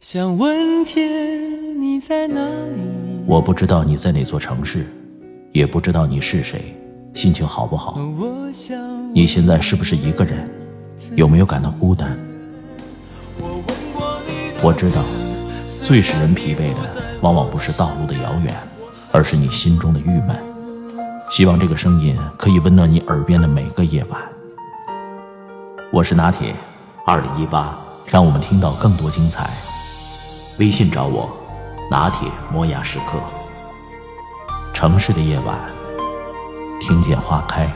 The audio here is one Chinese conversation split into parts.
想问天你在哪里？我不知道你在哪座城市，也不知道你是谁，心情好不好？你现在是不是一个人？有没有感到孤单？我知道，最使人疲惫的往往不是道路的遥远，而是你心中的郁闷。希望这个声音可以温暖你耳边的每个夜晚。我是拿铁2018，让我们听到更多精彩。微信找我，拿铁磨牙时刻。城市的夜晚，听见花开。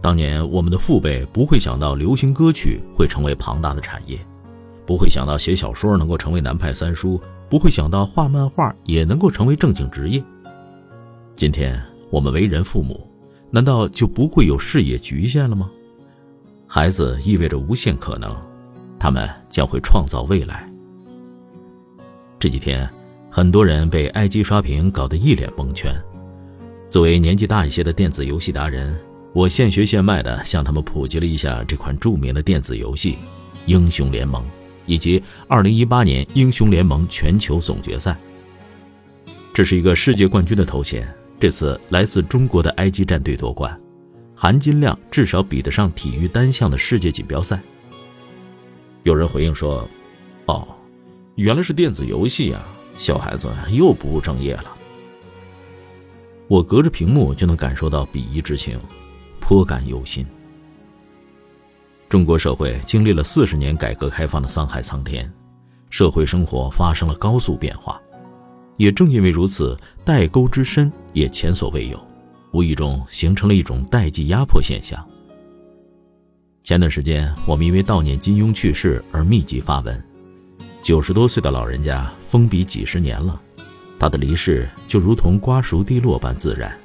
当年我们的父辈不会想到流行歌曲会成为庞大的产业，不会想到写小说能够成为南派三叔，不会想到画漫画也能够成为正经职业。今天我们为人父母，难道就不会有视野局限了吗？孩子意味着无限可能，他们将会创造未来。这几天很多人被 IG 刷屏搞得一脸蒙圈，作为年纪大一些的电子游戏达人，我现学现卖的向他们普及了一下这款著名的电子游戏《英雄联盟》，以及2018年英雄联盟全球总决赛。这是一个世界冠军的头衔，这次来自中国的 IG 战队夺冠，含金量至少比得上体育单项的世界锦标赛。有人回应说：“哦，原来是电子游戏啊，小孩子又不务正业了。”我隔着屏幕就能感受到鄙夷之情，颇感忧心。中国社会经历了40年改革开放的桑海苍天，社会生活发生了高速变化，也正因为如此，代沟之深也前所未有，无意中形成了一种代际压迫现象。前段时间我们因为悼念金庸去世而密集发文，90多岁的老人家封笔几10年了，他的离世就如同瓜熟蒂落般自然，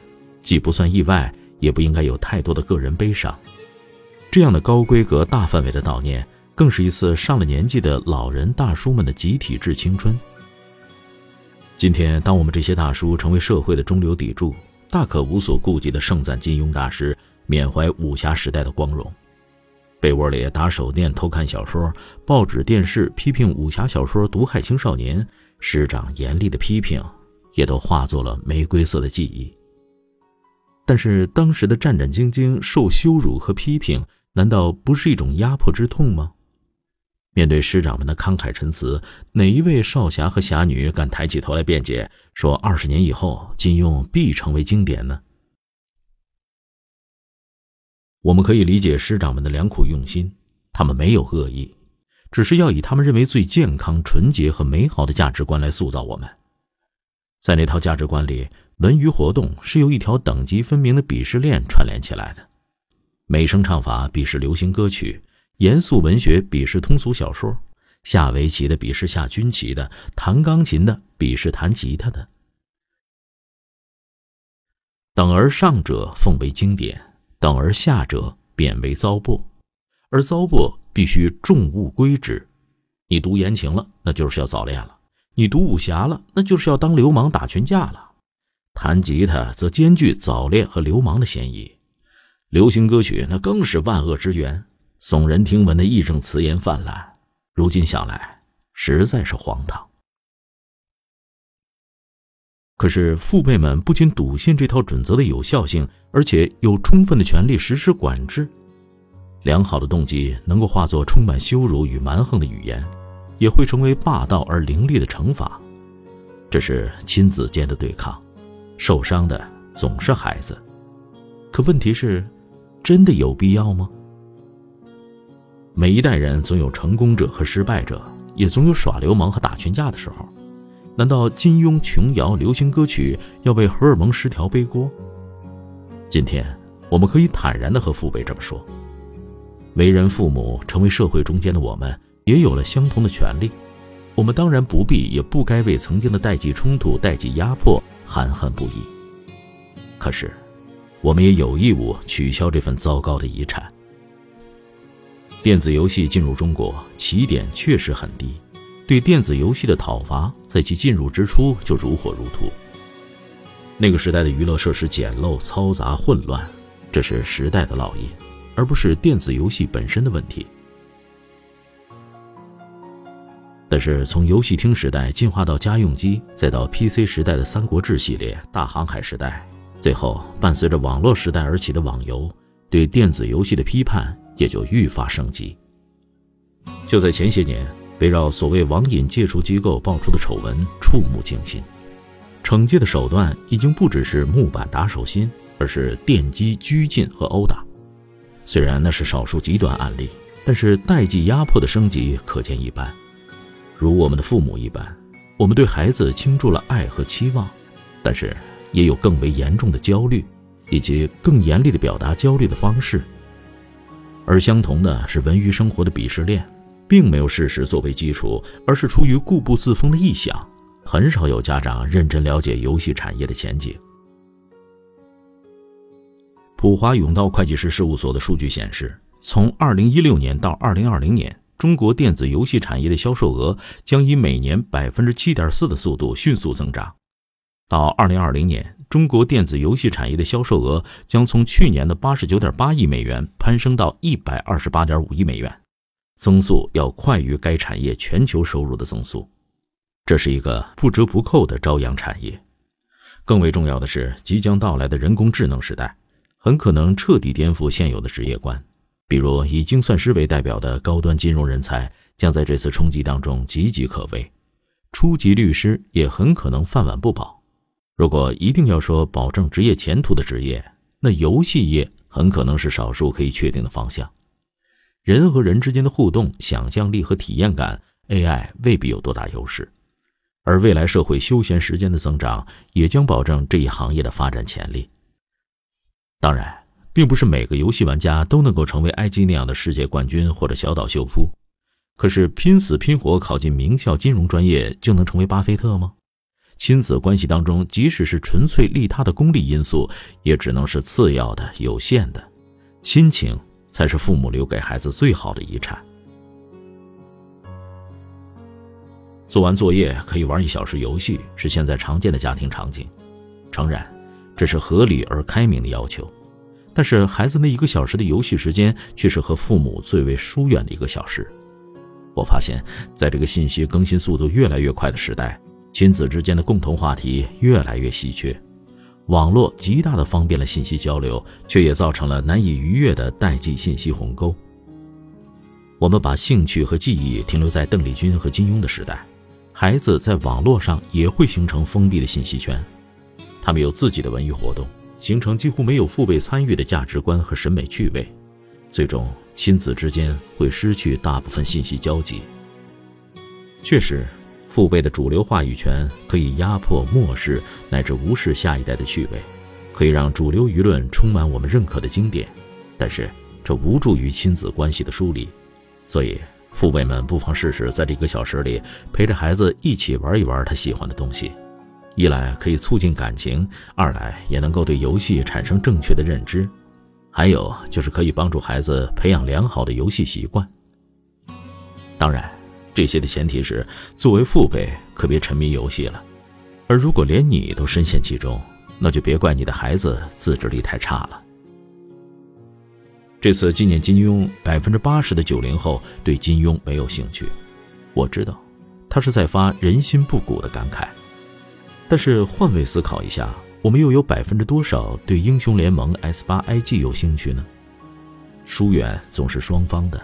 既不算意外，也不应该有太多的个人悲伤。这样的高规格大范围的悼念，更是一次上了年纪的老人大叔们的集体致青春。今天当我们这些大叔成为社会的中流砥柱，大可无所顾忌地盛赞金庸大师，缅怀武侠时代的光荣。被窝里打手电偷看小说，报纸电视批评武侠小说毒害青少年，师长严厉的批评也都化作了玫瑰色的记忆。但是当时的战战兢兢受羞辱和批评，难道不是一种压迫之痛吗？面对师长们的慷慨陈词，哪一位少侠和侠女敢抬起头来辩解，说20年以后金庸必成为经典呢？我们可以理解师长们的良苦用心，他们没有恶意，只是要以他们认为最健康、纯洁和美好的价值观来塑造我们。在那套价值观里，文娱活动是由一条等级分明的鄙视链串联起来的，美声唱法鄙视流行歌曲，严肃文学鄙视通俗小说，下围棋的鄙视下军棋的，弹钢琴的鄙视弹吉他的。等而上者奉为经典，等而下者贬为糟粕，而糟粕必须重物归之。你读言情了，那就是要早恋了；你读武侠了，那就是要当流氓打群架了；弹吉他则兼具早恋和流氓的嫌疑；流行歌曲那更是万恶之源，耸人听闻的义正词言泛滥，如今想来实在是荒唐。可是父辈们不仅笃信这套准则的有效性，而且有充分的权利实施管制。良好的动机能够化作充满羞辱与蛮横的语言，也会成为霸道而凌厉的惩罚。这是亲子间的对抗，受伤的总是孩子。可问题是，真的有必要吗？每一代人总有成功者和失败者，也总有耍流氓和打群架的时候。难道金庸、琼瑶、流行歌曲要为荷尔蒙失调背锅？今天我们可以坦然地和父辈这么说。为人父母，成为社会中间的我们，也有了相同的权利。我们当然不必也不该为曾经的代际冲突、代际压迫含恨不已。可是我们也有义务取消这份糟糕的遗产。电子游戏进入中国，起点确实很低，对电子游戏的讨伐在其进入之初就如火如荼。那个时代的娱乐设施简陋、嘈杂、混乱，这是时代的烙印，而不是电子游戏本身的问题。但是从游戏厅时代进化到家用机，再到 PC 时代的三国志系列、大航海时代，最后伴随着网络时代而起的网游，对电子游戏的批判也就愈发升级。就在前些年，围绕所谓网瘾戒除机构爆出的丑闻触目惊心，惩戒的手段已经不只是木板打手心，而是电击、拘禁和殴打。虽然那是少数极端案例，但是代际压迫的升级可见一斑。如我们的父母一般，我们对孩子倾注了爱和期望，但是也有更为严重的焦虑，以及更严厉的表达焦虑的方式。而相同的是文娱生活的鄙视链，并没有事实作为基础，而是出于固步自封的臆想。很少有家长认真了解游戏产业的前景。普华永道会计师事务所的数据显示，从2016年到2020年，中国电子游戏产业的销售额将以每年 7.4% 的速度迅速增长。到2020年，中国电子游戏产业的销售额将从去年的 89.8 亿美元攀升到 128.5 亿美元，增速要快于该产业全球收入的增速。这是一个不折不扣的朝阳产业。更为重要的是，即将到来的人工智能时代很可能彻底颠覆现有的职业观。比如以精算师为代表的高端金融人才将在这次冲击当中岌岌可危，初级律师也很可能饭碗不保。如果一定要说保证职业前途的职业，那游戏业很可能是少数可以确定的方向。人和人之间的互动、想象力和体验感 AI 未必有多大优势，而未来社会休闲时间的增长也将保证这一行业的发展潜力。当然并不是每个游戏玩家都能够成为 IG 那样的世界冠军或者小岛秀夫，可是拼死拼活考进名校金融专业就能成为巴菲特吗？亲子关系当中，即使是纯粹利他的功利因素也只能是次要的、有限的，亲情才是父母留给孩子最好的遗产。做完作业可以玩1小时游戏是现在常见的家庭场景，诚然这是合理而开明的要求，但是孩子那1个小时的游戏时间却是和父母最为疏远的1个小时。我发现在这个信息更新速度越来越快的时代，亲子之间的共同话题越来越稀缺，网络极大地方便了信息交流，却也造成了难以逾越的代际信息鸿沟。我们把兴趣和记忆停留在邓丽君和金庸的时代，孩子在网络上也会形成封闭的信息圈，他们有自己的文娱活动，形成几乎没有父辈参与的价值观和审美趣味，最终亲子之间会失去大部分信息交集。确实，父辈的主流话语权可以压迫、漠视乃至无视下一代的趣味，可以让主流舆论充满我们认可的经典，但是这无助于亲子关系的梳理。所以父辈们不妨试试在这1个小时里陪着孩子一起玩一玩他喜欢的东西，一来可以促进感情，二来也能够对游戏产生正确的认知，还有就是可以帮助孩子培养良好的游戏习惯。当然，这些的前提是作为父辈可别沉迷游戏了，而如果连你都深陷其中，那就别怪你的孩子自制力太差了。这次纪念金庸，80%的90后对金庸没有兴趣，我知道，他是在发人心不古的感慨。但是换位思考一下，我们又有多少对英雄联盟 S8 IG 有兴趣呢？疏远总是双方的，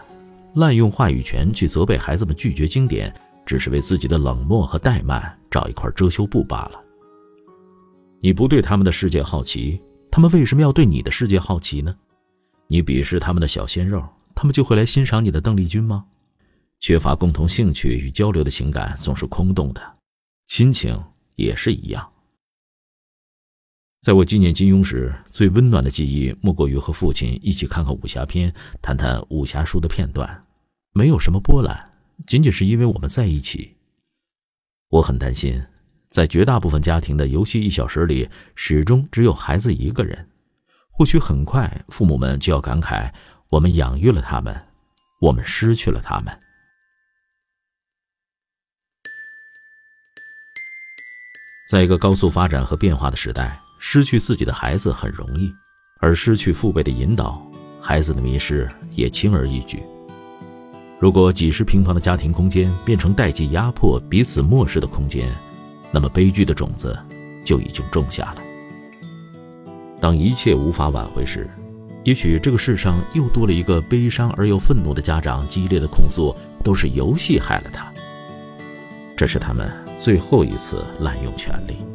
滥用话语权去责备孩子们拒绝经典，只是为自己的冷漠和怠慢找一块遮羞布罢了。你不对他们的世界好奇，他们为什么要对你的世界好奇呢？你鄙视他们的小鲜肉，他们就会来欣赏你的邓丽君吗？缺乏共同兴趣与交流的情感总是空洞的，亲情也是一样。在我纪念金庸时，最温暖的记忆莫过于和父亲一起看看武侠片，谈谈武侠书的片段，没有什么波澜，仅仅是因为我们在一起。我很担心，在绝大部分家庭的游戏1小时里，始终只有孩子一个人。或许很快父母们就要感慨，我们养育了他们，我们失去了他们。在一个高速发展和变化的时代，失去自己的孩子很容易，而失去父辈的引导，孩子的迷失也轻而易举。如果几十平方的家庭空间变成代际压迫、彼此漠视的空间，那么悲剧的种子就已经种下了。当一切无法挽回时，也许这个世上又多了一个悲伤而又愤怒的家长，激烈的控诉都是游戏害了他。这是他们最后一次滥用权力。